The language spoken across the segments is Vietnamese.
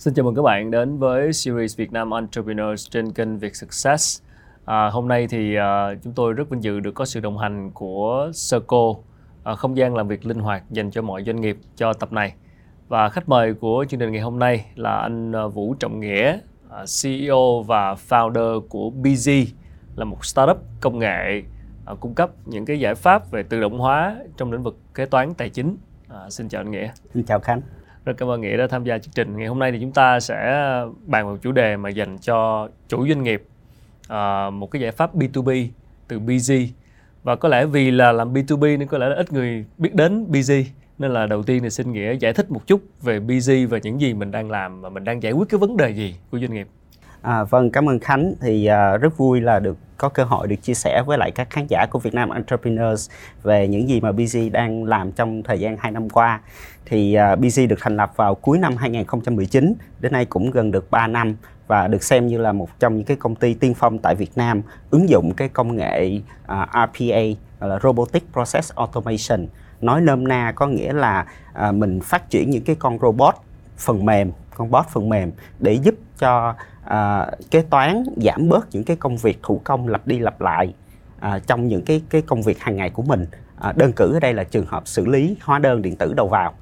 Xin chào mừng các bạn đến với series Việt Nam Entrepreneurs trên kênh Việt Success. Hôm nay thì chúng tôi rất vinh dự được có sự đồng hành của Circo, không gian làm việc linh hoạt dành cho mọi doanh nghiệp cho tập này. Và khách mời của chương trình ngày hôm nay là anh Vũ Trọng Nghĩa, CEO và founder của Bizzi, là một startup công nghệ cung cấp những cái giải pháp về tự động hóa trong lĩnh vực kế toán tài chính. Xin chào anh Nghĩa. Xin chào Khánh. Rất cảm ơn Nghĩa đã tham gia chương trình. Ngày hôm nay thì chúng ta sẽ bàn về chủ đề mà dành cho chủ doanh nghiệp, một cái giải pháp B2B từ Bizzi. Và có lẽ vì là làm B2B nên có lẽ là ít người biết đến Bizzi, nên là đầu tiên thì xin Nghĩa giải thích một chút về Bizzi và những gì mình đang làm và mình đang giải quyết cái vấn đề gì của doanh nghiệp. Vâng, cảm ơn Khánh. Thì rất vui là được có cơ hội được chia sẻ với lại các khán giả của Việt Nam Entrepreneurs về những gì mà Bizzi đang làm trong thời gian 2 năm qua. Thì Bizzi được thành lập vào cuối năm 2019, đến nay cũng gần được 3 năm và được xem như là một trong những cái công ty tiên phong tại Việt Nam ứng dụng cái công nghệ RPA, là Robotic Process Automation. Nói nôm na có nghĩa là mình phát triển những cái con robot phần mềm, con bot phần mềm để giúp cho kế toán giảm bớt những cái công việc thủ công lặp đi lặp lại trong những cái công việc hàng ngày của mình. Đơn cử ở đây là trường hợp xử lý hóa đơn điện tử đầu vào.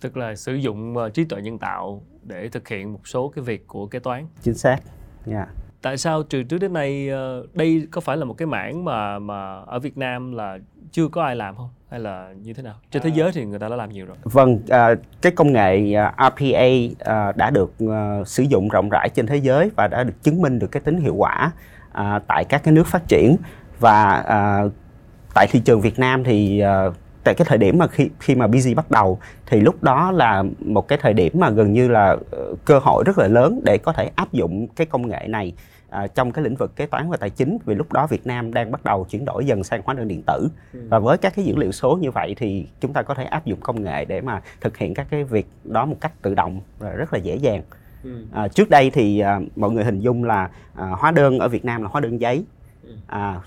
Tức là sử dụng trí tuệ nhân tạo để thực hiện một số cái việc của kế toán. Chính xác. Tại sao từ trước đến nay đây có phải là một cái mảng mà ở Việt Nam là chưa có ai làm không? Hay là như thế nào? Trên thế giới thì người ta đã làm nhiều rồi. Vâng, cái công nghệ RPA đã được sử dụng rộng rãi trên thế giới và đã được chứng minh được cái tính hiệu quả tại các cái nước phát triển. Và tại thị trường Việt Nam thì tại cái thời điểm mà khi mà Bizzi bắt đầu thì lúc đó là một cái thời điểm mà gần như là cơ hội rất là lớn để có thể áp dụng cái công nghệ này trong cái lĩnh vực kế toán và tài chính, vì lúc đó Việt Nam đang bắt đầu chuyển đổi dần sang hóa đơn điện tử. Và với các cái dữ liệu số như vậy thì chúng ta có thể áp dụng công nghệ để mà thực hiện các cái việc đó một cách tự động và rất là dễ dàng. Trước đây thì mọi người hình dung là hóa đơn ở Việt Nam là hóa đơn giấy.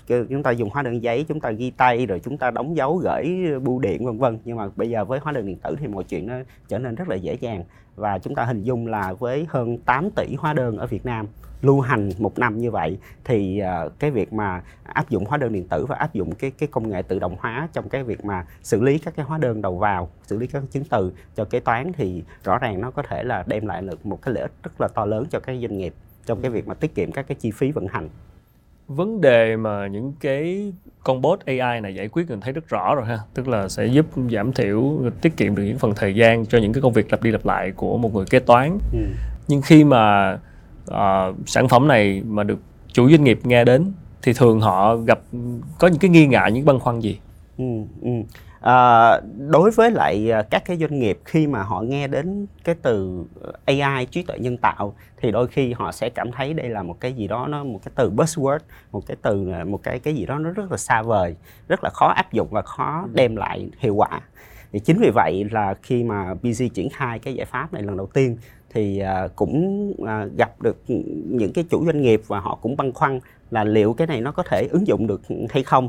Chúng ta dùng hóa đơn giấy, chúng ta ghi tay rồi chúng ta đóng dấu gửi bưu điện vân vân. Nhưng mà bây giờ với hóa đơn điện tử thì mọi chuyện nó trở nên rất là dễ dàng. Và chúng ta hình dung là với hơn 8 tỷ hóa đơn ở Việt Nam lưu hành một năm như vậy thì cái việc mà áp dụng hóa đơn điện tử và áp dụng cái công nghệ tự động hóa trong cái việc mà xử lý các cái hóa đơn đầu vào, xử lý các chứng từ cho kế toán thì rõ ràng nó có thể là đem lại được một cái lợi ích rất là to lớn cho các doanh nghiệp trong cái việc mà tiết kiệm các cái chi phí vận hành. Vấn đề mà những cái con bot AI này giải quyết mình thấy rất rõ rồi ha. Tức là sẽ giúp giảm thiểu, tiết kiệm được những phần thời gian cho những cái công việc lặp đi lặp lại của một người kế toán. Nhưng khi mà sản phẩm này mà được chủ doanh nghiệp nghe đến thì thường họ gặp có những cái nghi ngại, những băn khoăn gì? Đối với lại các cái doanh nghiệp khi mà họ nghe đến cái từ AI, trí tuệ nhân tạo thì đôi khi họ sẽ cảm thấy đây là một cái gì đó, nó một cái từ buzzword, một cái gì đó nó rất là xa vời, rất là khó áp dụng và khó đem lại hiệu quả. Thì chính vì vậy là khi mà Bizzi triển khai cái giải pháp này lần đầu tiên thì cũng gặp được những cái chủ doanh nghiệp và họ cũng băn khoăn là liệu cái này nó có thể ứng dụng được hay không.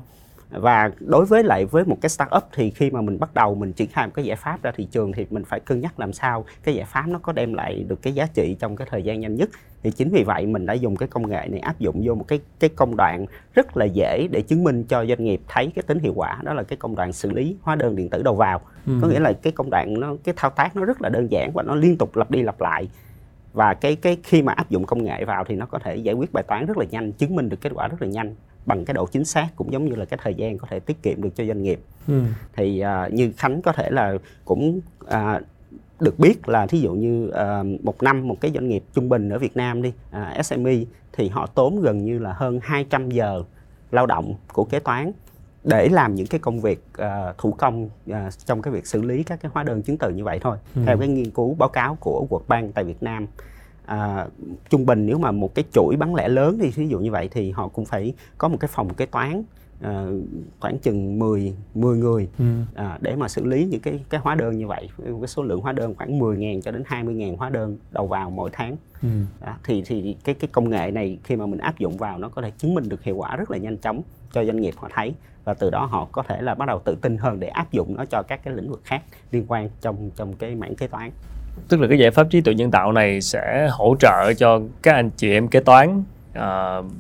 Và đối với lại với một cái startup thì khi mà mình bắt đầu mình triển khai một cái giải pháp ra thị trường thì mình phải cân nhắc làm sao cái giải pháp nó có đem lại được cái giá trị trong cái thời gian nhanh nhất. Thì chính vì vậy mình đã dùng cái công nghệ này áp dụng vô một cái công đoạn rất là dễ để chứng minh cho doanh nghiệp thấy cái tính hiệu quả, đó là cái công đoạn xử lý hóa đơn điện tử đầu vào. Có nghĩa là cái công đoạn nó, cái thao tác nó rất là đơn giản và nó liên tục lặp đi lặp lại. Và cái khi mà áp dụng công nghệ vào thì nó có thể giải quyết bài toán rất là nhanh, chứng minh được kết quả rất là nhanh bằng cái độ chính xác, cũng giống như là cái thời gian có thể tiết kiệm được cho doanh nghiệp. Thì như Khánh có thể là cũng được biết là thí dụ như một năm một cái doanh nghiệp trung bình ở Việt Nam đi, SME, thì họ tốn gần như là hơn 200 giờ lao động của kế toán để làm những cái công việc thủ công trong cái việc xử lý các cái hóa đơn chứng từ như vậy thôi. Theo cái nghiên cứu báo cáo của World Bank tại Việt Nam, trung bình nếu mà một cái chuỗi bán lẻ lớn thì ví dụ như vậy thì họ cũng phải có một cái phòng kế toán khoảng chừng 10 người để mà xử lý những cái hóa đơn như vậy, cái số lượng hóa đơn khoảng 10.000 cho đến 20.000 hóa đơn đầu vào mỗi tháng. Thì cái công nghệ này khi mà mình áp dụng vào nó có thể chứng minh được hiệu quả rất là nhanh chóng cho doanh nghiệp họ thấy, và từ đó họ có thể là bắt đầu tự tin hơn để áp dụng nó cho các cái lĩnh vực khác liên quan trong cái mảng kế toán. Tức là cái giải pháp trí tuệ nhân tạo này sẽ hỗ trợ cho các anh chị em kế toán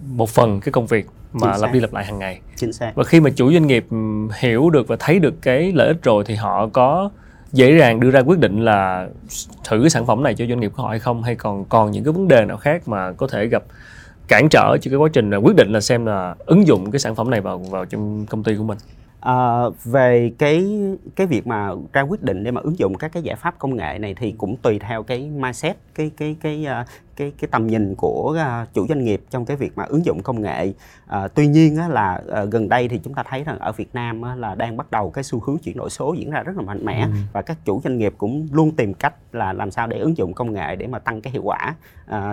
một phần cái công việc mà lặp đi lặp lại hàng ngày. Chính xác. Và khi mà chủ doanh nghiệp hiểu được và thấy được cái lợi ích rồi thì họ có dễ dàng đưa ra quyết định là thử cái sản phẩm này cho doanh nghiệp của họ hay không, hay còn những cái vấn đề nào khác mà có thể gặp cản trở cho cái quá trình quyết định là xem là ứng dụng cái sản phẩm này vào trong công ty của mình. Về cái việc mà ra quyết định để mà ứng dụng các cái giải pháp công nghệ này thì cũng tùy theo cái mindset, cái tầm nhìn của chủ doanh nghiệp trong cái việc mà ứng dụng công nghệ. Tuy nhiên là gần đây thì chúng ta thấy rằng ở Việt Nam là đang bắt đầu cái xu hướng chuyển đổi số diễn ra rất là mạnh mẽ, và các chủ doanh nghiệp cũng luôn tìm cách là làm sao để ứng dụng công nghệ để mà tăng cái hiệu quả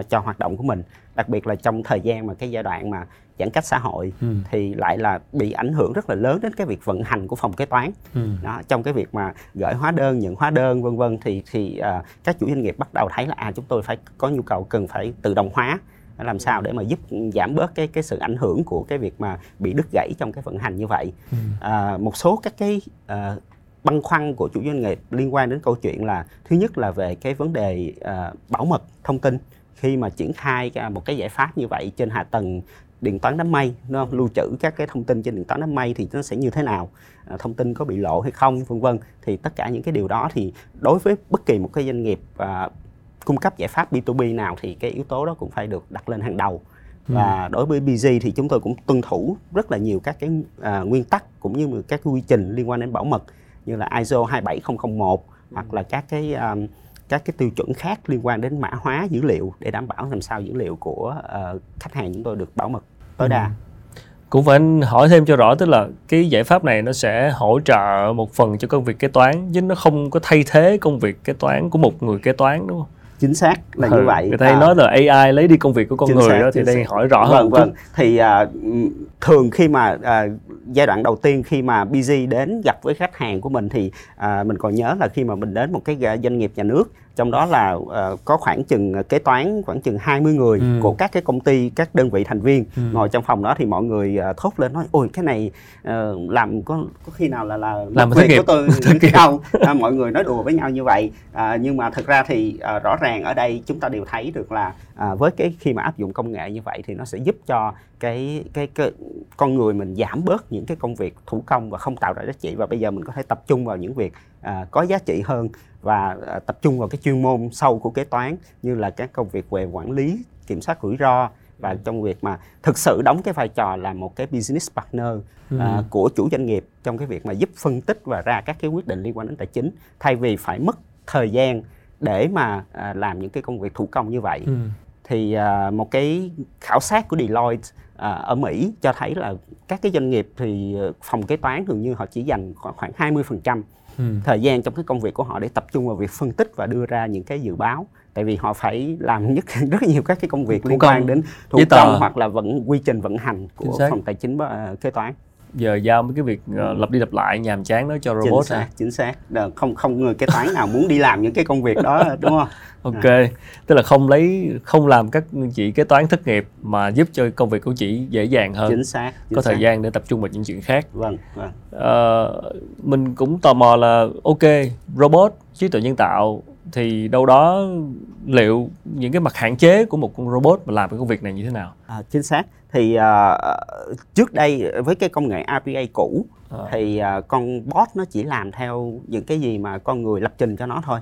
cho hoạt động của mình. Đặc biệt là trong thời gian mà cái giai đoạn mà giãn cách xã hội thì lại là bị ảnh hưởng rất là lớn đến cái việc vận hành của phòng kế toán. Đó, trong cái việc mà gửi hóa đơn, nhận hóa đơn vân vân thì các chủ doanh nghiệp bắt đầu thấy là chúng tôi phải có nhu cầu cần phải tự động hóa, làm sao để mà giúp giảm bớt cái sự ảnh hưởng của cái việc mà bị đứt gãy trong cái vận hành như vậy. Một số các cái băn khoăn của chủ doanh nghiệp liên quan đến câu chuyện là thứ nhất là về cái vấn đề bảo mật thông tin khi mà triển khai một cái giải pháp như vậy trên hạ tầng điện toán đám mây, đúng không? Lưu trữ các cái thông tin trên điện toán đám mây thì nó sẽ như thế nào, thông tin có bị lộ hay không, vân vân. Thì tất cả những cái điều đó thì đối với bất kỳ một cái doanh nghiệp cung cấp giải pháp B2B nào thì cái yếu tố đó cũng phải được đặt lên hàng đầu. Và đối với Bizzi thì chúng tôi cũng tuân thủ rất là nhiều các cái nguyên tắc cũng như các quy trình liên quan đến bảo mật như là ISO 27001 hoặc là các cái tiêu chuẩn khác liên quan đến mã hóa dữ liệu để đảm bảo làm sao dữ liệu của khách hàng chúng tôi được bảo mật tối đa. Cũng phải hỏi thêm cho rõ, tức là cái giải pháp này nó sẽ hỗ trợ một phần cho công việc kế toán chứ nó không có thay thế công việc kế toán của một người kế toán, đúng không? Chính xác là như vậy. Người ta nói là AI lấy đi công việc của con người đó, thì đây hỏi rõ hơn. Vâng. Thì thường khi mà giai đoạn đầu tiên khi mà Bizzi đến gặp với khách hàng của mình thì mình còn nhớ là khi mà mình đến một cái doanh nghiệp nhà nước, trong đó là có khoảng chừng kế toán khoảng chừng 20 người của các cái công ty, các đơn vị thành viên ngồi trong phòng đó thì mọi người thốt lên nói ôi cái này làm có khi nào là làm việc của tôi đâu. Mọi người nói đùa với nhau như vậy, nhưng mà thực ra thì rõ ràng ở đây chúng ta đều thấy được là với cái khi mà áp dụng công nghệ như vậy thì nó sẽ giúp cho cái con người mình giảm bớt những cái công việc thủ công và không tạo ra giá trị, và bây giờ mình có thể tập trung vào những việc có giá trị hơn và tập trung vào cái chuyên môn sâu của kế toán như là các công việc về quản lý, kiểm soát rủi ro và trong việc mà thực sự đóng cái vai trò là một cái business partner của chủ doanh nghiệp trong cái việc mà giúp phân tích và ra các cái quyết định liên quan đến tài chính, thay vì phải mất thời gian để mà làm những cái công việc thủ công như vậy. Thì một cái khảo sát của Deloitte ở Mỹ cho thấy là các cái doanh nghiệp thì phòng kế toán thường như họ chỉ dành khoảng 20% thời gian trong cái công việc của họ để tập trung vào việc phân tích và đưa ra những cái dự báo, tại vì họ phải làm rất nhiều các cái công việc liên quan đến thủ công hoặc là quy trình vận hành của phòng tài chính kế toán. Giờ giao mấy cái việc lặp đi lặp lại nhàm chán đó cho robot. Chính xác. Không người kế toán nào muốn đi làm những cái công việc đó, đúng không? Ok. Tức là không làm các chị kế toán thất nghiệp mà giúp cho công việc của chị dễ dàng hơn. Chính xác. Có thời gian để tập trung vào những chuyện khác. Vâng. Mình cũng tò mò là ok, robot, trí tuệ nhân tạo thì đâu đó liệu những cái mặt hạn chế của một con robot mà làm cái công việc này như thế nào? Chính xác. Thì trước đây với cái công nghệ RPA cũ thì con bot nó chỉ làm theo những cái gì mà con người lập trình cho nó thôi.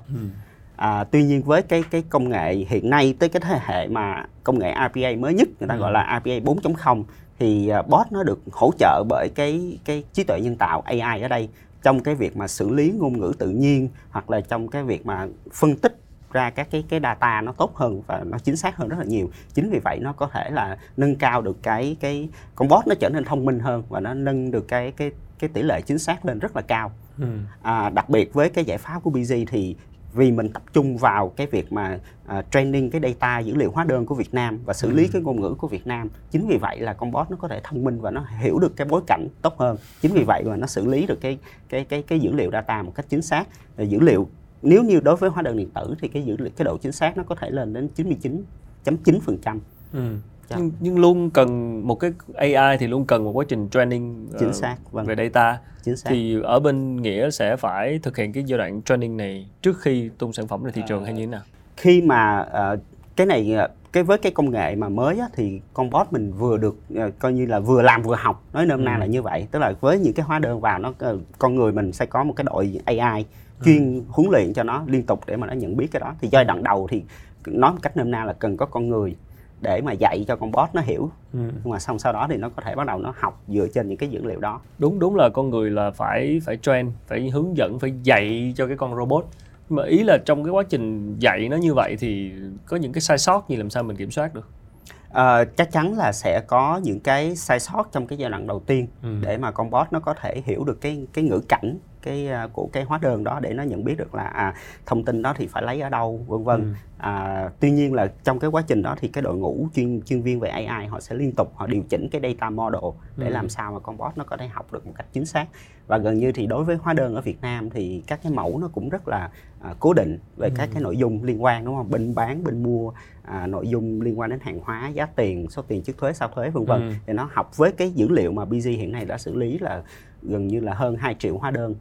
Tuy nhiên với cái công nghệ hiện nay, tới cái thế hệ mà công nghệ RPA mới nhất, người ta gọi là RPA 4.0 thì bot nó được hỗ trợ bởi cái trí tuệ nhân tạo AI ở đây trong cái việc mà xử lý ngôn ngữ tự nhiên hoặc là trong cái việc mà phân tích ra các cái data nó tốt hơn và nó chính xác hơn rất là nhiều. Chính vì vậy nó có thể là nâng cao được cái con bot nó trở nên thông minh hơn và nó nâng được cái tỷ lệ chính xác lên rất là cao. Đặc biệt với cái giải pháp của Bizzi thì vì mình tập trung vào cái việc mà training cái data dữ liệu hóa đơn của Việt Nam và xử lý cái ngôn ngữ của Việt Nam, chính vì vậy là con bot nó có thể thông minh và nó hiểu được cái bối cảnh tốt hơn. Chính vì vậy mà nó xử lý được cái dữ liệu data một cách chính xác. Dữ liệu nếu như đối với hóa đơn điện tử thì cái độ chính xác nó có thể lên đến 99.9%. Nhưng luôn cần một cái AI thì luôn cần một quá trình training chính xác, vâng, về data. Chính xác. Thì ở bên Nghĩa sẽ phải thực hiện cái giai đoạn training này trước khi tung sản phẩm ra thị trường hay như thế nào? Khi mà cái này với cái công nghệ mà mới á, thì con bot mình vừa được coi như là vừa làm vừa học, nói nôm na là như vậy. Tức là với những cái hóa đơn vào nó, con người mình sẽ có một cái đội AI chuyên huấn luyện cho nó liên tục để mà nó nhận biết cái đó. Thì giai đoạn đầu thì nói một cách nôm na là cần có con người để mà dạy cho con bot nó hiểu, nhưng mà xong sau đó thì nó có thể bắt đầu nó học dựa trên những cái dữ liệu đó. Đúng là con người là phải train, phải hướng dẫn, phải dạy cho cái con robot. Mà ý là trong cái quá trình dạy nó như vậy thì có những cái sai sót gì làm sao mình kiểm soát được? Chắc chắn là sẽ có những cái sai sót trong cái giai đoạn đầu tiên để mà con bot nó có thể hiểu được cái ngữ cảnh của cái hóa đơn đó để nó nhận biết được là thông tin đó thì phải lấy ở đâu, vân vân. Tuy nhiên là trong cái quá trình đó thì cái đội ngũ chuyên viên về AI họ sẽ liên tục họ điều chỉnh cái data model để làm sao mà con bot nó có thể học được một cách chính xác. Và gần như thì đối với hóa đơn ở Việt Nam thì các cái mẫu nó cũng rất là cố định về các cái nội dung liên quan, đúng không? Bên bán, bên mua, nội dung liên quan đến hàng hóa, giá tiền, số tiền trước thuế, sau thuế, vân vân. Thì nó học với cái dữ liệu mà Bizzi hiện nay đã xử lý là gần như là hơn 2 triệu hóa đơn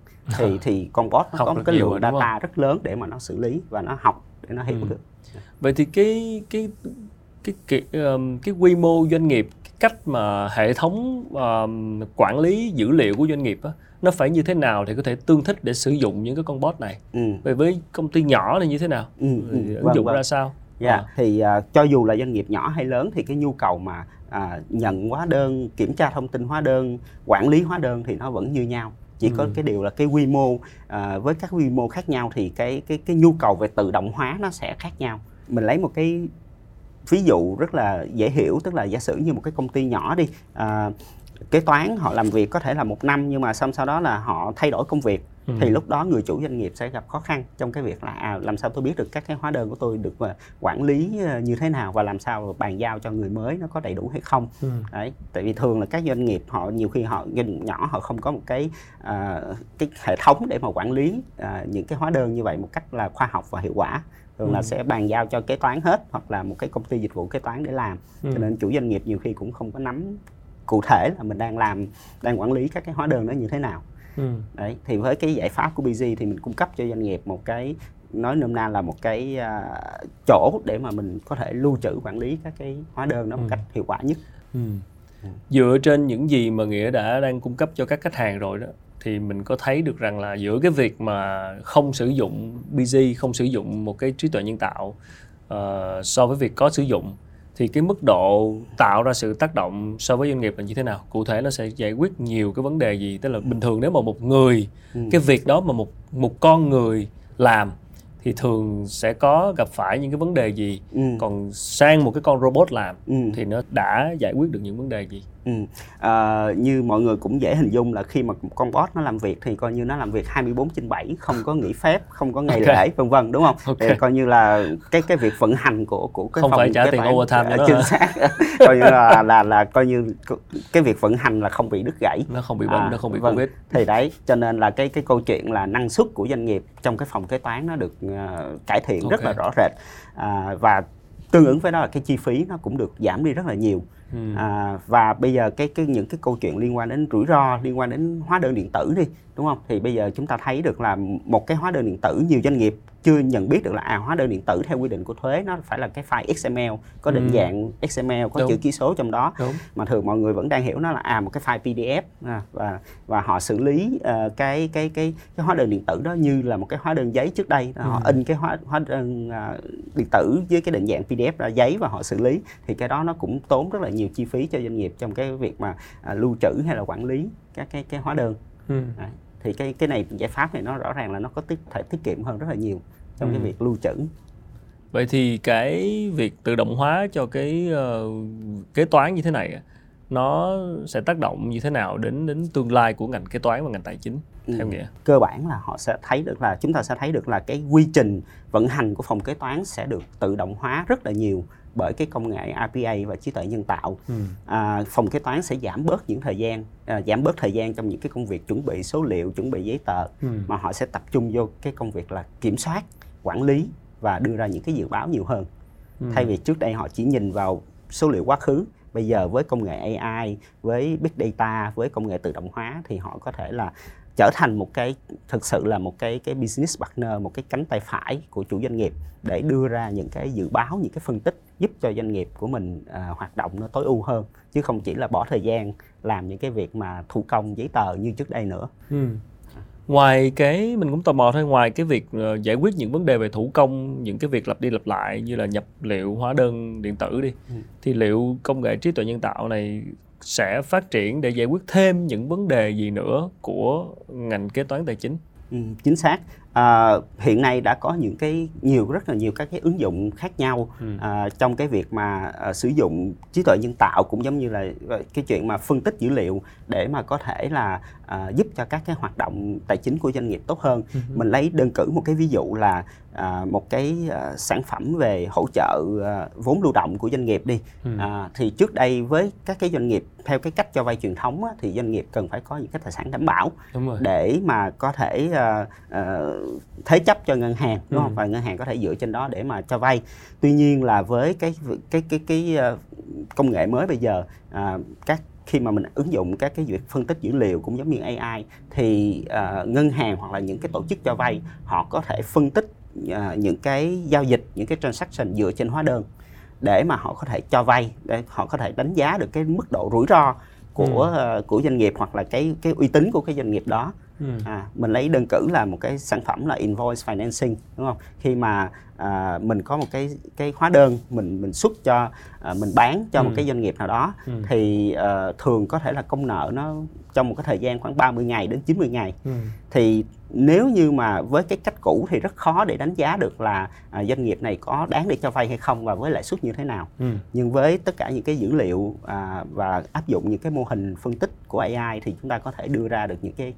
thì con bot nó học có một cái lượng data rất lớn để mà nó xử lý và nó học để nó hiểu được. Vậy thì cái quy mô doanh nghiệp, cái cách mà hệ thống quản lý dữ liệu của doanh nghiệp đó, nó phải như thế nào thì có thể tương thích để sử dụng những cái con bot này? Vậy với công ty nhỏ này như thế nào? Ứng dụng ra sao? Thì cho dù là doanh nghiệp nhỏ hay lớn thì cái nhu cầu mà nhận hóa đơn, kiểm tra thông tin hóa đơn, quản lý hóa đơn thì nó vẫn như nhau. Chỉ có cái điều là cái quy mô, với các quy mô khác nhau thì cái nhu cầu về tự động hóa nó sẽ khác nhau. Mình lấy một cái ví dụ rất là dễ hiểu, tức là giả sử như một cái công ty nhỏ đi, kế toán họ làm việc có thể là một năm nhưng mà xong sau đó là họ thay đổi công việc, thì lúc đó người chủ doanh nghiệp sẽ gặp khó khăn trong cái việc là làm sao tôi biết được các cái hóa đơn của tôi được quản lý như thế nào và làm sao bàn giao cho người mới nó có đầy đủ hay không. Đấy, tại vì thường là các doanh nghiệp họ nhiều khi họ nhỏ họ không có một cái hệ thống để mà quản lý những cái hóa đơn như vậy một cách là khoa học và hiệu quả. Thường là sẽ bàn giao cho kế toán hết hoặc là một cái công ty dịch vụ kế toán để làm, cho nên chủ doanh nghiệp nhiều khi cũng không có nắm cụ thể là mình đang quản lý các cái hóa đơn đó như thế nào. Đấy, thì với cái giải pháp của Bizzi thì mình cung cấp cho doanh nghiệp một cái, nói nôm na là một cái chỗ để mà mình có thể lưu trữ quản lý các cái hóa đơn đó một cách hiệu quả nhất. Dựa trên những gì mà Nghĩa đang cung cấp cho các khách hàng rồi đó, thì mình có thấy được rằng là giữa cái việc mà không sử dụng Bizzi, không sử dụng một cái trí tuệ nhân tạo so với việc có sử dụng, thì cái mức độ tạo ra sự tác động so với doanh nghiệp là như thế nào? Cụ thể nó sẽ giải quyết nhiều cái vấn đề gì? Tức là bình thường nếu mà một người, cái việc đó mà một con người làm thì thường sẽ có gặp phải những cái vấn đề gì? Còn sang một cái con robot làm thì nó đã giải quyết được những vấn đề gì? Như mọi người cũng dễ hình dung là khi mà con bot nó làm việc thì coi như nó làm việc 24/7, không có nghỉ phép, không có ngày lễ, vân vân, đúng không? Thì coi như là cái việc vận hành của cái không phòng phải trả tiền overtime nữa. Chính xác. Coi như là coi như cái việc vận hành là không bị đứt gãy, nó không bị bệnh, nó không bị covid. Thì đấy, cho nên là cái câu chuyện là năng suất của doanh nghiệp trong cái phòng kế toán nó được cải thiện rất là rõ rệt, và tương ứng với đó là cái chi phí nó cũng được giảm đi rất là nhiều. Và bây giờ những cái câu chuyện liên quan đến rủi ro, liên quan đến hóa đơn điện tử đi, đúng không? Thì bây giờ chúng ta thấy được là một cái hóa đơn điện tử, nhiều doanh nghiệp chưa nhận biết được là hóa đơn điện tử theo quy định của thuế nó phải là cái file XML có định dạng XML, có chữ ký số trong đó. Mà thường mọi người vẫn đang hiểu nó là một cái file PDF, và họ xử lý cái hóa đơn điện tử đó như là một cái hóa đơn giấy trước đây. Họ in cái hóa đơn điện tử với cái định dạng PDF ra giấy và họ xử lý, thì cái đó nó cũng tốn rất là nhiều chi phí cho doanh nghiệp trong cái việc mà lưu trữ hay là quản lý các cái hóa đơn. Thì cái này, giải pháp này nó rõ ràng là nó có thể tiết kiệm hơn rất là nhiều trong cái việc lưu trữ. Vậy thì cái việc tự động hóa cho cái kế toán như thế này nó sẽ tác động như thế nào đến tương lai của ngành kế toán và ngành tài chính theo Nghĩa? Cơ bản là chúng ta sẽ thấy được là cái quy trình vận hành của phòng kế toán sẽ được tự động hóa rất là nhiều bởi cái công nghệ RPA và trí tuệ nhân tạo. Phòng kế toán sẽ giảm bớt thời gian trong những cái công việc chuẩn bị số liệu, chuẩn bị giấy tờ, mà họ sẽ tập trung vô cái công việc là kiểm soát, quản lý và đưa ra những cái dự báo nhiều hơn. Thay vì trước đây họ chỉ nhìn vào số liệu quá khứ. Bây giờ với công nghệ AI, với Big Data, với công nghệ tự động hóa thì họ có thể là trở thành một cái, thực sự là một cái business partner, một cái cánh tay phải của chủ doanh nghiệp để đưa ra những cái dự báo, những cái phân tích giúp cho doanh nghiệp của mình hoạt động nó tối ưu hơn, chứ không chỉ là bỏ thời gian làm những cái việc mà thủ công giấy tờ như trước đây nữa. Ngoài cái, mình cũng tò mò thôi, ngoài cái việc giải quyết những vấn đề về thủ công, những cái việc lặp đi lặp lại như là nhập liệu hóa đơn điện tử đi, thì liệu công nghệ trí tuệ nhân tạo này sẽ phát triển để giải quyết thêm những vấn đề gì nữa của ngành kế toán tài chính? Chính xác. Hiện nay đã có những cái rất là nhiều các cái ứng dụng khác nhau trong cái việc mà sử dụng trí tuệ nhân tạo, cũng giống như là cái chuyện mà phân tích dữ liệu để mà có thể là giúp cho các cái hoạt động tài chính của doanh nghiệp tốt hơn. Mình lấy đơn cử một cái ví dụ là một cái sản phẩm về hỗ trợ vốn lưu động của doanh nghiệp đi. Thì trước đây với các cái doanh nghiệp theo cái cách cho vay truyền thống á, thì doanh nghiệp cần phải có những cái tài sản đảm bảo để mà có thể thế chấp cho ngân hàng, đúng không? Và ngân hàng có thể dựa trên đó để mà cho vay. Tuy nhiên là với cái công nghệ mới bây giờ, khi mà mình ứng dụng các cái việc phân tích dữ liệu cũng giống như AI, thì ngân hàng hoặc là những cái tổ chức cho vay họ có thể phân tích những cái giao dịch, những cái transaction dựa trên hóa đơn để mà họ có thể cho vay, để họ có thể đánh giá được cái mức độ rủi ro của doanh nghiệp hoặc là cái uy tín của cái doanh nghiệp đó. Mình lấy đơn cử là một cái sản phẩm là invoice financing, đúng không? Khi mà mình có một cái hóa đơn mình xuất cho, mình bán cho một cái doanh nghiệp nào đó, thì thường có thể là công nợ nó trong một cái thời gian khoảng 30 ngày đến 90 ngày. Thì nếu như mà với cái cách cũ thì rất khó để đánh giá được là doanh nghiệp này có đáng để cho vay hay không và với lãi suất như thế nào. Nhưng với tất cả những cái dữ liệu và áp dụng những cái mô hình phân tích của AI thì chúng ta có thể đưa ra được những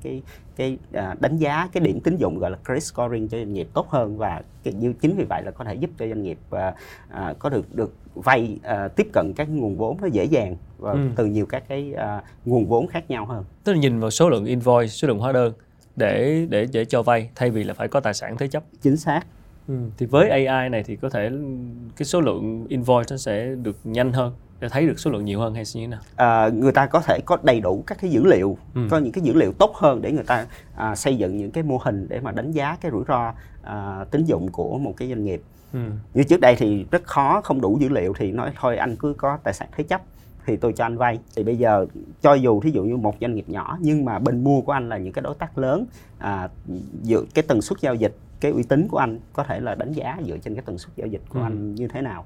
cái đánh giá, cái điểm tín dụng gọi là credit scoring cho doanh nghiệp tốt hơn, và chính vì vậy là có thể giúp cho doanh nghiệp có được vay, tiếp cận các nguồn vốn nó dễ dàng và từ nhiều các cái nguồn vốn khác nhau hơn. Tức là nhìn vào số lượng invoice, số lượng hóa đơn để cho vay thay vì là phải có tài sản thế chấp. Chính xác. Thì với AI này thì có thể cái số lượng invoice nó sẽ được nhanh hơn, để thấy được số lượng nhiều hơn hay như thế nào? Người ta có thể có đầy đủ các cái dữ liệu, có những cái dữ liệu tốt hơn để người ta xây dựng những cái mô hình để mà đánh giá cái rủi ro tín dụng của một cái doanh nghiệp. Như trước đây thì rất khó, không đủ dữ liệu thì nói thôi anh cứ có tài sản thế chấp thì tôi cho anh vay. Thì bây giờ cho dù thí dụ như một doanh nghiệp nhỏ nhưng mà bên mua của anh là những cái đối tác lớn, dựa cái tần suất giao dịch, cái uy tín của anh có thể là đánh giá dựa trên cái tần suất giao dịch của anh như thế nào.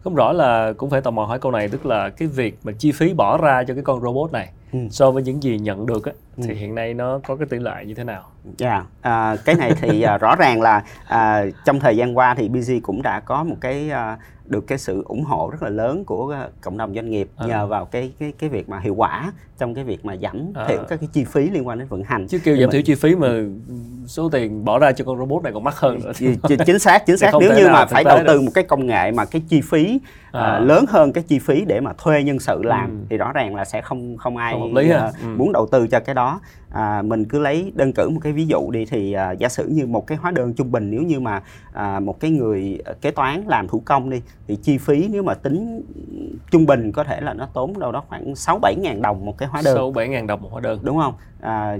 Không rõ là cũng phải tò mò hỏi câu này, tức là cái việc mà chi phí bỏ ra cho cái con robot này so với những gì nhận được á, thì hiện nay nó có cái tỷ lệ như thế nào? Cái này thì rõ ràng là trong thời gian qua thì Bizzi cũng đã có một cái được cái sự ủng hộ rất là lớn của cộng đồng doanh nghiệp nhờ vào cái việc mà hiệu quả trong cái việc mà giảm thiểu các cái chi phí liên quan đến vận hành. Chứ kêu giảm thiểu chi phí mà số tiền bỏ ra cho con robot này còn mắc hơn nữa. Chính xác. Nếu như mà phải đầu tư một cái công nghệ mà cái chi phí lớn hơn cái chi phí để mà thuê nhân sự làm thì rõ ràng là sẽ không ai muốn đầu tư cho cái đó. Mình cứ lấy đơn cử một cái ví dụ đi, thì giả sử như một cái hóa đơn trung bình, nếu như mà một cái người kế toán làm thủ công đi, thì chi phí nếu mà tính trung bình có thể là nó tốn đâu đó khoảng 6-7 ngàn đồng một cái hóa đơn. 6-7 ngàn đồng một hóa đơn, đúng không?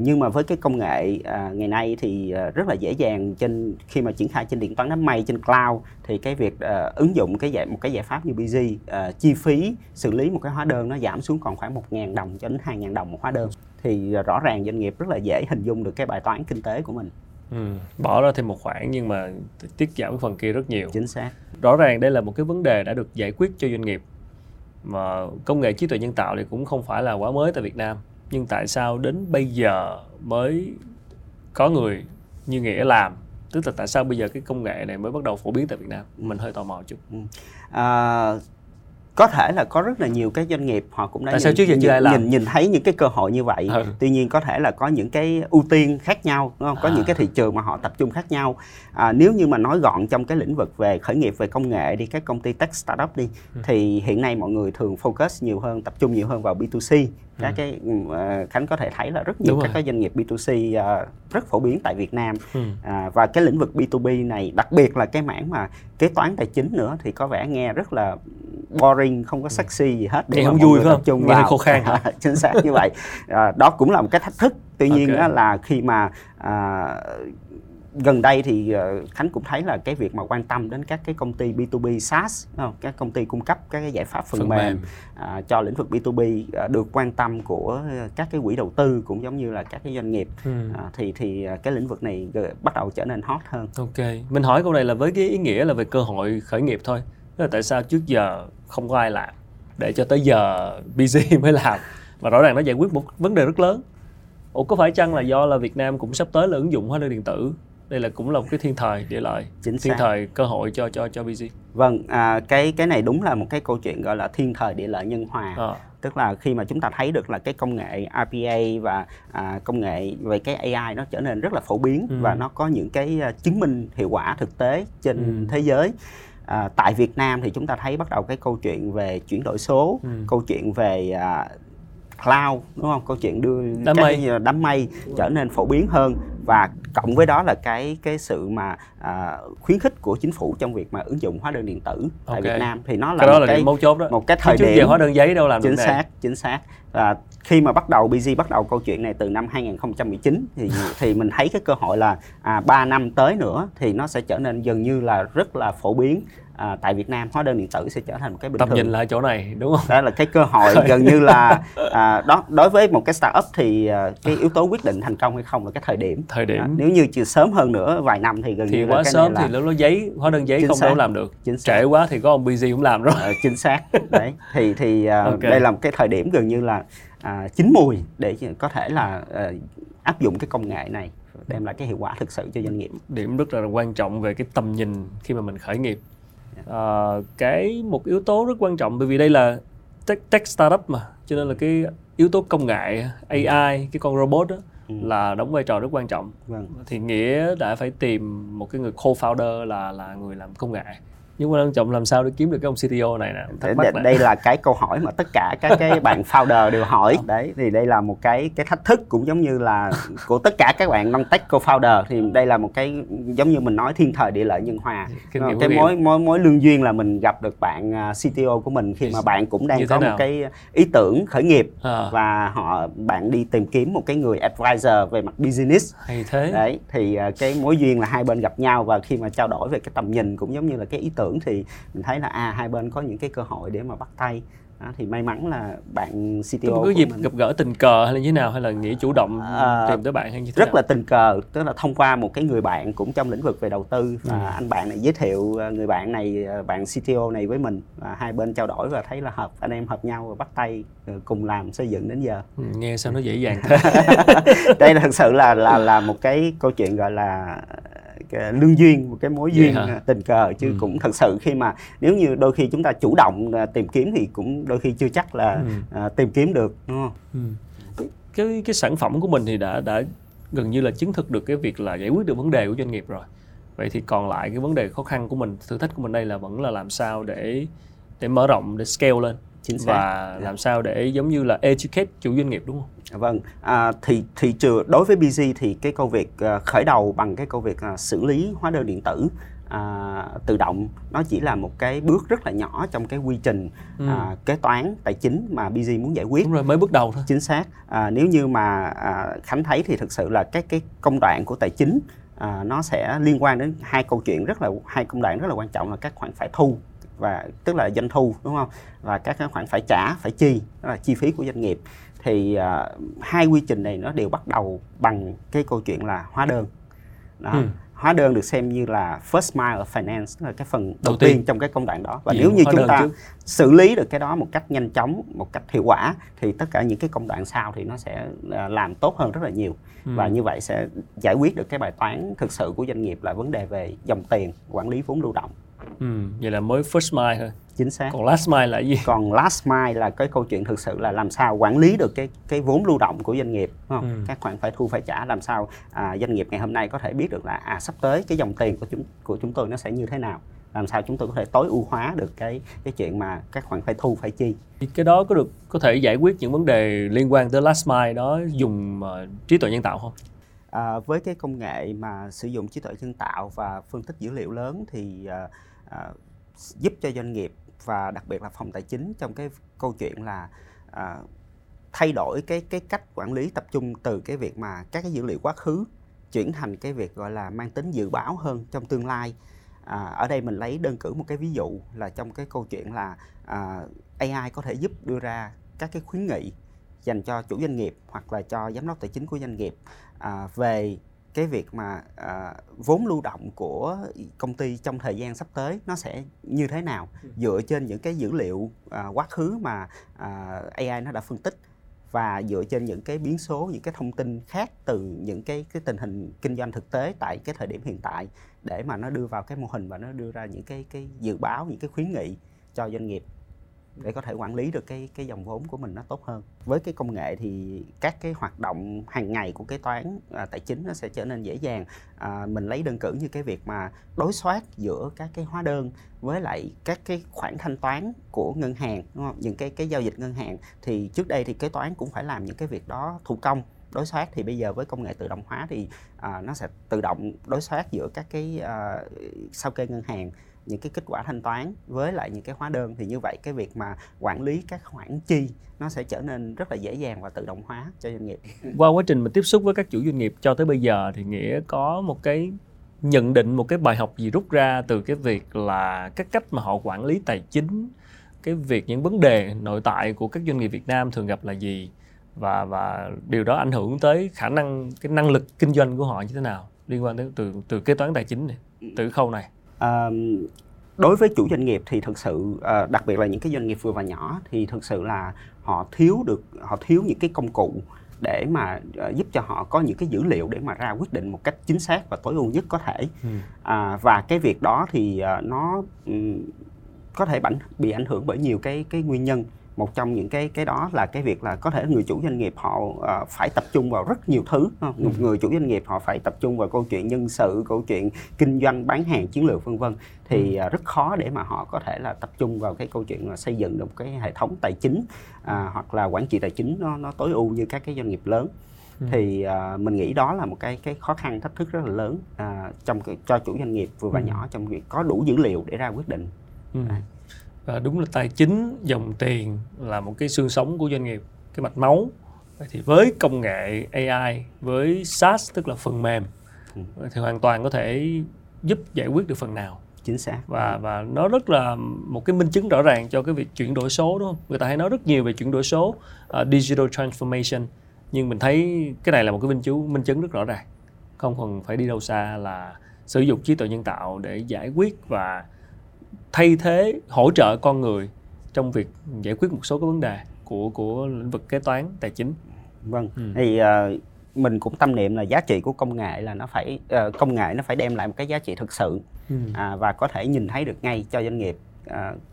Nhưng mà với cái công nghệ ngày nay thì rất là dễ dàng, khi mà triển khai trên điện toán đám mây, trên cloud, thì cái việc ứng dụng một cái giải pháp như Bizzi, chi phí xử lý một cái hóa đơn nó giảm xuống còn khoảng 1.000 đồng cho đến 2.000 đồng một hóa đơn. Thì rõ ràng doanh nghiệp rất là dễ hình dung được cái bài toán kinh tế của mình. Bỏ ra thêm một khoản nhưng mà tiết giảm cái phần kia rất nhiều. Chính xác. Rõ ràng đây là một cái vấn đề đã được giải quyết cho doanh nghiệp. Mà công nghệ trí tuệ nhân tạo thì cũng không phải là quá mới tại Việt Nam, nhưng tại sao đến bây giờ mới có người như Nghĩa làm? Tức là tại sao bây giờ cái công nghệ này mới bắt đầu phổ biến tại Việt Nam? Mình hơi tò mò chút. Có thể là có rất là nhiều cái doanh nghiệp họ cũng đã nhìn thấy những cái cơ hội như vậy. Tuy nhiên có thể là có những cái ưu tiên khác nhau, đúng không? Có những cái thị trường mà họ tập trung khác nhau. Nếu như mà nói gọn trong cái lĩnh vực về khởi nghiệp, về công nghệ đi, các công ty tech startup đi, thì hiện nay mọi người thường focus nhiều hơn, tập trung nhiều hơn vào B2C Các cái Khánh có thể thấy là rất nhiều các cái doanh nghiệp B2C rất phổ biến tại Việt Nam. Và cái lĩnh vực B2B này, đặc biệt là cái mảng mà kế toán tài chính nữa, thì có vẻ nghe rất là boring, không có sexy gì hết để không vui phải không? Chung nghe vào khô khan. Chính xác như vậy. Đó cũng là một cái thách thức. Tuy nhiên là khi mà gần đây thì Khánh cũng thấy là cái việc mà quan tâm đến các cái công ty B2B SaaS, các công ty cung cấp các cái giải pháp phần mềm. Cho lĩnh vực B2B được quan tâm của các cái quỹ đầu tư cũng giống như là các cái doanh nghiệp. Thì cái lĩnh vực này bắt đầu trở nên hot hơn. Ok, mình hỏi câu này là với cái ý nghĩa là về cơ hội khởi nghiệp thôi. Tức là tại sao trước giờ không có ai làm để cho tới giờ Bizzi mới làm, và rõ ràng nó giải quyết một vấn đề rất lớn. Ủa, có phải chăng là do là Việt Nam cũng sắp tới là ứng dụng hóa đơn điện tử? Đây là cũng là một cái thiên thời địa lợi, thiên thời cơ hội cho Bizzi. Vâng, cái này đúng là một cái câu chuyện gọi là thiên thời địa lợi nhân hòa. Tức là khi mà chúng ta thấy được là cái công nghệ RPA và công nghệ về cái AI nó trở nên rất là phổ biến và nó có những cái chứng minh hiệu quả thực tế trên thế giới. Tại Việt Nam thì chúng ta thấy bắt đầu cái câu chuyện về chuyển đổi số, câu chuyện về cloud, đúng không? Câu chuyện đưa đám mây trở nên phổ biến hơn, và cộng với đó là cái sự mà khuyến khích của chính phủ trong việc mà ứng dụng hóa đơn điện tử tại Việt Nam, thì nó là cái đó một là cái mấu chốt đó. Một cái thời điểm hóa đơn giấy đâu làm chính được xác này. Chính xác. Và khi mà bắt đầu Bizzi bắt đầu câu chuyện này từ năm 2019 thì mình thấy cái cơ hội là 3 năm tới nữa thì nó sẽ trở nên dường như là rất là phổ biến. Tại Việt Nam hóa đơn điện tử sẽ trở thành một cái bình thường. Tầm nhìn lại chỗ này đúng không? Đó là cái cơ hội gần như là đó, đối với một cái startup thì cái yếu tố quyết định thành công hay không là cái thời điểm. Nếu như chưa sớm hơn nữa vài năm thì gần thì như quá là cái sớm này là... thì nó giấy hóa đơn giấy chính không đâu làm được. Trễ quá thì có ông Bizzi cũng làm rồi. Chính xác. Đấy thì đây là một cái thời điểm gần như là chín mùi để có thể là áp dụng cái công nghệ này đem lại cái hiệu quả thực sự cho doanh nghiệp. Điểm rất là quan trọng về cái tầm nhìn khi mà mình khởi nghiệp. Cái một yếu tố rất quan trọng, bởi vì đây là tech startup mà, cho nên là cái yếu tố công nghệ AI, cái con robot đó, là đóng vai trò rất quan trọng. Thì Nghĩa đã phải tìm một cái người co-founder là người làm công nghệ. Nhưng mà quan trọng làm sao để kiếm được cái ông CTO này nè. Đây là cái câu hỏi mà tất cả các cái bạn founder đều hỏi. Đấy, thì đây là một cái thách thức cũng giống như là của tất cả các bạn non-tech co-founder, thì đây là một cái giống như mình nói thiên thời địa lợi nhân hòa. Cái mối lương duyên là mình gặp được bạn CTO của mình khi mà bạn cũng đang có một cái ý tưởng khởi nghiệp và bạn đi tìm kiếm một cái người advisor về mặt business. Hay thế. Đấy, thì cái mối duyên là hai bên gặp nhau, và khi mà trao đổi về cái tầm nhìn cũng giống như là cái ý tưởng thì mình thấy là hai bên có những cái cơ hội để mà bắt tay. Thì may mắn là bạn CTO có dịp gặp gỡ tình cờ hay là như thế nào, hay là Nghĩa chủ động tìm tới bạn hay như thế nào? Rất là tình cờ, tức là thông qua một cái người bạn cũng trong lĩnh vực về đầu tư, và anh bạn này giới thiệu người bạn này, bạn CTO này với mình, và hai bên trao đổi và thấy là hợp, anh em hợp nhau và bắt tay cùng làm xây dựng đến giờ. Nghe sao nó dễ dàng thế. Đây là thật sự là một cái câu chuyện gọi là lương duyên, một cái mối duyên tình cờ, chứ cũng thật sự khi mà nếu như đôi khi chúng ta chủ động tìm kiếm thì cũng đôi khi chưa chắc là tìm kiếm được, đúng không? Cái sản phẩm của mình thì đã gần như là chứng thực được cái việc là giải quyết được vấn đề của doanh nghiệp rồi. Vậy thì còn lại cái vấn đề khó khăn của mình, thử thách của mình đây là vẫn là làm sao để mở rộng, để scale lên. Và làm sao để giống như là educate chủ doanh nghiệp, đúng không? Vâng, thì đối với Bizzi thì cái công việc khởi đầu bằng cái công việc xử lý hóa đơn điện tử tự động, nó chỉ là một cái bước rất là nhỏ trong cái quy trình kế toán tài chính mà Bizzi muốn giải quyết. Đúng rồi, mới bước đầu thôi. Chính xác. Nếu như mà Khánh thấy thì thực sự là cái công đoạn của tài chính nó sẽ liên quan đến hai công đoạn rất là quan trọng, là các khoản phải thu, và tức là doanh thu, đúng không? Và các khoản phải trả, phải chi, đó là chi phí của doanh nghiệp. Thì hai quy trình này nó đều bắt đầu bằng cái câu chuyện là hóa đơn. Đó. Hóa đơn được xem như là first mile of finance, là cái phần đầu tiên trong cái công đoạn đó. Và nếu như chúng ta xử lý được cái đó một cách nhanh chóng, một cách hiệu quả, thì tất cả những cái công đoạn sau thì nó sẽ làm tốt hơn rất là nhiều. Và như vậy sẽ giải quyết được cái bài toán thực sự của doanh nghiệp là vấn đề về dòng tiền, quản lý vốn lưu động. Vậy là mới first mile thôi. Chính xác. Còn last mile là gì? Còn last mile là cái câu chuyện thực sự là làm sao quản lý được cái vốn lưu động của doanh nghiệp, đúng không? Các khoản phải thu phải trả, làm sao doanh nghiệp ngày hôm nay có thể biết được là sắp tới cái dòng tiền của chúng tôi nó sẽ như thế nào. làm sao chúng tôi có thể tối ưu hóa được cái chuyện mà các khoản phải thu phải chi. Cái đó có được, có thể giải quyết những vấn đề liên quan tới last mile đó dùng trí tuệ nhân tạo không? Với cái công nghệ mà sử dụng trí tuệ nhân tạo và phân tích dữ liệu lớn thì giúp cho doanh nghiệp và đặc biệt là phòng tài chính trong cái câu chuyện là thay đổi cái cách quản lý tập trung từ cái việc mà các cái dữ liệu quá khứ chuyển thành cái việc gọi là mang tính dự báo hơn trong tương lai. Ở đây mình lấy đơn cử một cái ví dụ là trong cái câu chuyện là AI có thể giúp đưa ra các cái khuyến nghị dành cho chủ doanh nghiệp hoặc là cho giám đốc tài chính của doanh nghiệp về cái việc mà vốn lưu động của công ty trong thời gian sắp tới nó sẽ như thế nào dựa trên những cái dữ liệu quá khứ mà AI nó đã phân tích và dựa trên những cái biến số, những cái thông tin khác từ những cái tình hình kinh doanh thực tế tại cái thời điểm hiện tại để mà nó đưa vào cái mô hình và nó đưa ra những cái dự báo, những cái khuyến nghị cho doanh nghiệp để có thể quản lý được cái dòng vốn của mình nó tốt hơn. Với cái công nghệ thì các cái hoạt động hàng ngày của kế toán tài chính nó sẽ trở nên dễ dàng. Mình lấy đơn cử như cái việc mà đối soát giữa các cái hóa đơn với lại các cái khoản thanh toán của ngân hàng, đúng không? Những cái giao dịch ngân hàng thì trước đây thì kế toán cũng phải làm những cái việc đó thủ công đối soát, thì bây giờ với công nghệ tự động hóa thì nó sẽ tự động đối soát giữa các cái sao kê ngân hàng, những cái kết quả thanh toán với lại những cái hóa đơn, thì như vậy cái việc mà quản lý các khoản chi nó sẽ trở nên rất là dễ dàng và tự động hóa cho doanh nghiệp. Qua quá trình mình tiếp xúc với các chủ doanh nghiệp cho tới bây giờ thì Nghĩa có một cái nhận định, một cái bài học gì rút ra từ cái việc là các cách mà họ quản lý tài chính, cái việc những vấn đề nội tại của các doanh nghiệp Việt Nam thường gặp là gì và điều đó ảnh hưởng tới khả năng, cái năng lực kinh doanh của họ như thế nào liên quan đến từ kế toán tài chính này, từ khâu này? Đối với chủ doanh nghiệp thì thực sự đặc biệt là những cái doanh nghiệp vừa và nhỏ thì thực sự là họ thiếu những cái công cụ để mà giúp cho họ có những cái dữ liệu để mà ra quyết định một cách chính xác và tối ưu nhất có thể. Và cái việc đó thì nó có thể bị ảnh hưởng bởi nhiều cái nguyên nhân. Một trong những cái đó là cái việc là có thể người chủ doanh nghiệp họ phải tập trung vào rất nhiều thứ. Người chủ doanh nghiệp họ phải tập trung vào câu chuyện nhân sự, câu chuyện kinh doanh, bán hàng, chiến lược v.v. Thì rất khó để mà họ có thể là tập trung vào cái câu chuyện là xây dựng được cái hệ thống tài chính hoặc là quản trị tài chính nó tối ưu như các cái doanh nghiệp lớn. Thì mình nghĩ đó là một cái khó khăn, thách thức rất là lớn cho chủ doanh nghiệp vừa và nhỏ trong việc có đủ dữ liệu để ra quyết định. Và đúng là tài chính, dòng tiền là một cái xương sống của doanh nghiệp, cái mạch máu. Thì với công nghệ AI, với SaaS tức là phần mềm thì hoàn toàn có thể giúp giải quyết được phần nào. Chính xác. Và nó rất là một cái minh chứng rõ ràng cho cái việc chuyển đổi số, đúng không? Người ta hay nói rất nhiều về chuyển đổi số, digital transformation, nhưng mình thấy cái này là một cái minh chứng rất rõ ràng. Không cần phải đi đâu xa là sử dụng trí tuệ nhân tạo để giải quyết và thay thế, hỗ trợ con người trong việc giải quyết một số cái vấn đề của lĩnh vực kế toán tài chính. Vâng, thì mình cũng tâm niệm là giá trị của công nghệ là nó phải đem lại một cái giá trị thực sự và có thể nhìn thấy được ngay cho doanh nghiệp.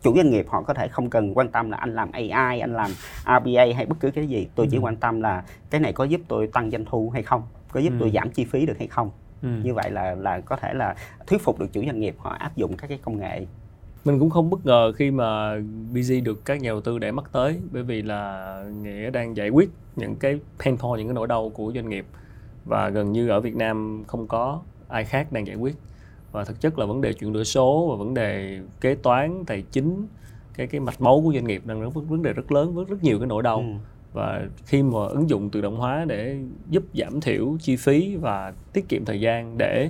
Chủ doanh nghiệp họ có thể không cần quan tâm là anh làm AI, anh làm RPA hay bất cứ cái gì. Tôi chỉ quan tâm là cái này có giúp tôi tăng doanh thu hay không, có giúp tôi giảm chi phí được hay không. Như vậy là có thể là thuyết phục được chủ doanh nghiệp họ áp dụng các cái công nghệ. Mình cũng không bất ngờ khi mà Bizzi được các nhà đầu tư để mắt tới, bởi vì là Nghĩa đang giải quyết những cái pain point, những cái nỗi đau của doanh nghiệp và gần như ở Việt Nam không có ai khác đang giải quyết. Và thực chất là vấn đề chuyển đổi số và vấn đề kế toán tài chính, cái mạch máu của doanh nghiệp đang là vấn đề rất lớn với rất nhiều cái nỗi đau. Và khi mà ứng dụng tự động hóa để giúp giảm thiểu chi phí và tiết kiệm thời gian để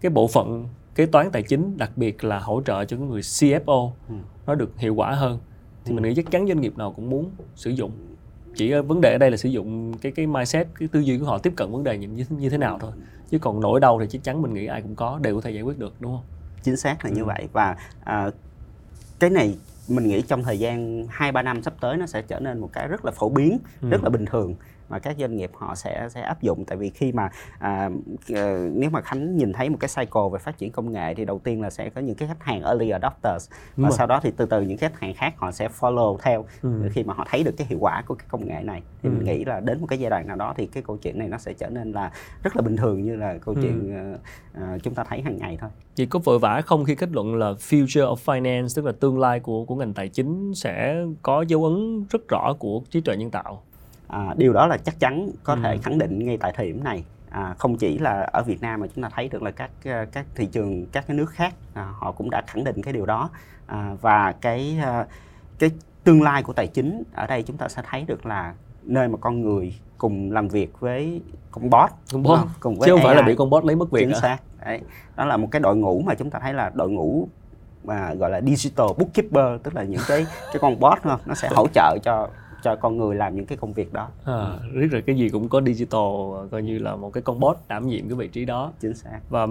cái bộ phận kế toán tài chính, đặc biệt là hỗ trợ cho người CFO nó được hiệu quả hơn thì mình nghĩ chắc chắn doanh nghiệp nào cũng muốn sử dụng. Chỉ vấn đề ở đây là sử dụng cái mindset, cái tư duy của họ tiếp cận vấn đề như thế nào thôi. Chứ còn nỗi đau thì chắc chắn mình nghĩ ai cũng có, đều có thể giải quyết được, đúng không? Chính xác là như vậy. Và cái này mình nghĩ trong thời gian 2-3 năm sắp tới nó sẽ trở nên một cái rất là phổ biến, rất là bình thường mà các doanh nghiệp họ sẽ áp dụng. Tại vì khi mà nếu mà Khánh nhìn thấy một cái cycle về phát triển công nghệ thì đầu tiên là sẽ có những cái khách hàng early adopters và sau đó thì từ từ những khách hàng khác họ sẽ follow theo khi mà họ thấy được cái hiệu quả của cái công nghệ này. Thì mình nghĩ là đến một cái giai đoạn nào đó thì cái câu chuyện này nó sẽ trở nên là rất là bình thường như là câu chuyện chúng ta thấy hàng ngày thôi. Chị có vội vã không khi kết luận là future of finance, tức là tương lai của ngành tài chính sẽ có dấu ấn rất rõ của trí tuệ nhân tạo? Điều đó là chắc chắn có thể khẳng định ngay tại thời điểm này. Không chỉ là ở Việt Nam mà chúng ta thấy được là các thị trường, các cái nước khác họ cũng đã khẳng định cái điều đó. Và cái tương lai của tài chính ở đây chúng ta sẽ thấy được là nơi mà con người cùng làm việc với con bot, cùng với chứ không AI. Phải là bị con bot lấy mất việc. Chính xác. Đấy. Đó là một cái đội ngũ mà chúng ta thấy là đội ngũ mà gọi là digital bookkeeper, tức là những cái con bot nó sẽ hỗ trợ cho con người làm những cái công việc đó. Riết rồi cái gì cũng có digital, coi như là một cái con bot đảm nhiệm cái vị trí đó. Chính xác. Và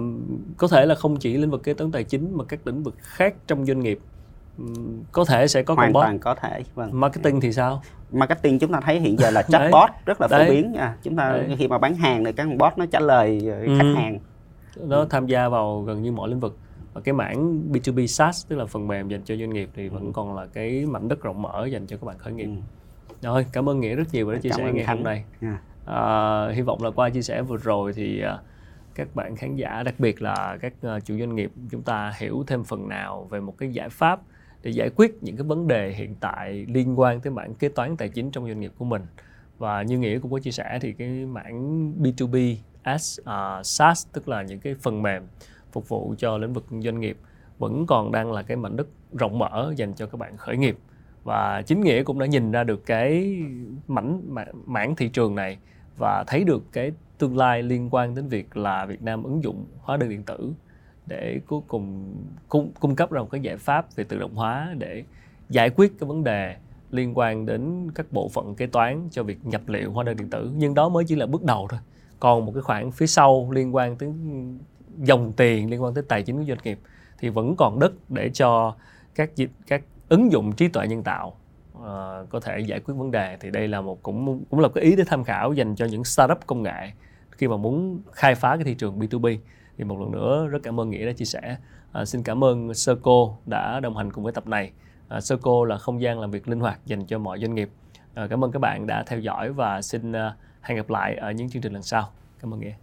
có thể là không chỉ lĩnh vực kế toán tài chính mà các lĩnh vực khác trong doanh nghiệp có thể sẽ có con bot. Hoàn toàn có thể. Vâng. Marketing thì sao? Marketing chúng ta thấy hiện giờ là chatbot rất là phổ biến. Chúng ta khi mà bán hàng thì các con bot nó trả lời khách hàng. Nó tham gia vào gần như mọi lĩnh vực. Và cái mảng B2B SaaS, tức là phần mềm dành cho doanh nghiệp, thì vẫn còn là cái mảnh đất rộng mở dành cho các bạn khởi nghiệp. Rồi, cảm ơn Nghĩa rất nhiều đã chia sẻ ngày hôm nay. Hy vọng là qua chia sẻ vừa rồi thì các bạn khán giả, đặc biệt là các chủ doanh nghiệp, chúng ta hiểu thêm phần nào về một cái giải pháp để giải quyết những cái vấn đề hiện tại liên quan tới mảng kế toán tài chính trong doanh nghiệp của mình. Và như Nghĩa cũng có chia sẻ thì cái mảng B2B SaaS, tức là những cái phần mềm phục vụ cho lĩnh vực doanh nghiệp, vẫn còn đang là cái mảnh đất rộng mở dành cho các bạn khởi nghiệp. Và chính Nghĩa cũng đã nhìn ra được cái mảng thị trường này và thấy được cái tương lai liên quan đến việc là Việt Nam ứng dụng hóa đơn điện tử để cuối cùng cung cấp ra một cái giải pháp về tự động hóa để giải quyết cái vấn đề liên quan đến các bộ phận kế toán cho việc nhập liệu hóa đơn điện tử. Nhưng đó mới chỉ là bước đầu thôi. Còn một cái khoảng phía sau liên quan tới dòng tiền, liên quan tới tài chính của doanh nghiệp thì vẫn còn đất để cho các ứng dụng trí tuệ nhân tạo có thể giải quyết vấn đề. Thì đây là một cũng là cái ý để tham khảo dành cho những startup công nghệ khi mà muốn khai phá cái thị trường B2B. Thì một lần nữa rất cảm ơn Nghĩa đã chia sẻ. Xin cảm ơn Circo đã đồng hành cùng với tập này. Circo là không gian làm việc linh hoạt dành cho mọi doanh nghiệp. Cảm ơn các bạn đã theo dõi và xin hẹn gặp lại ở những chương trình lần sau. Cảm ơn Nghĩa.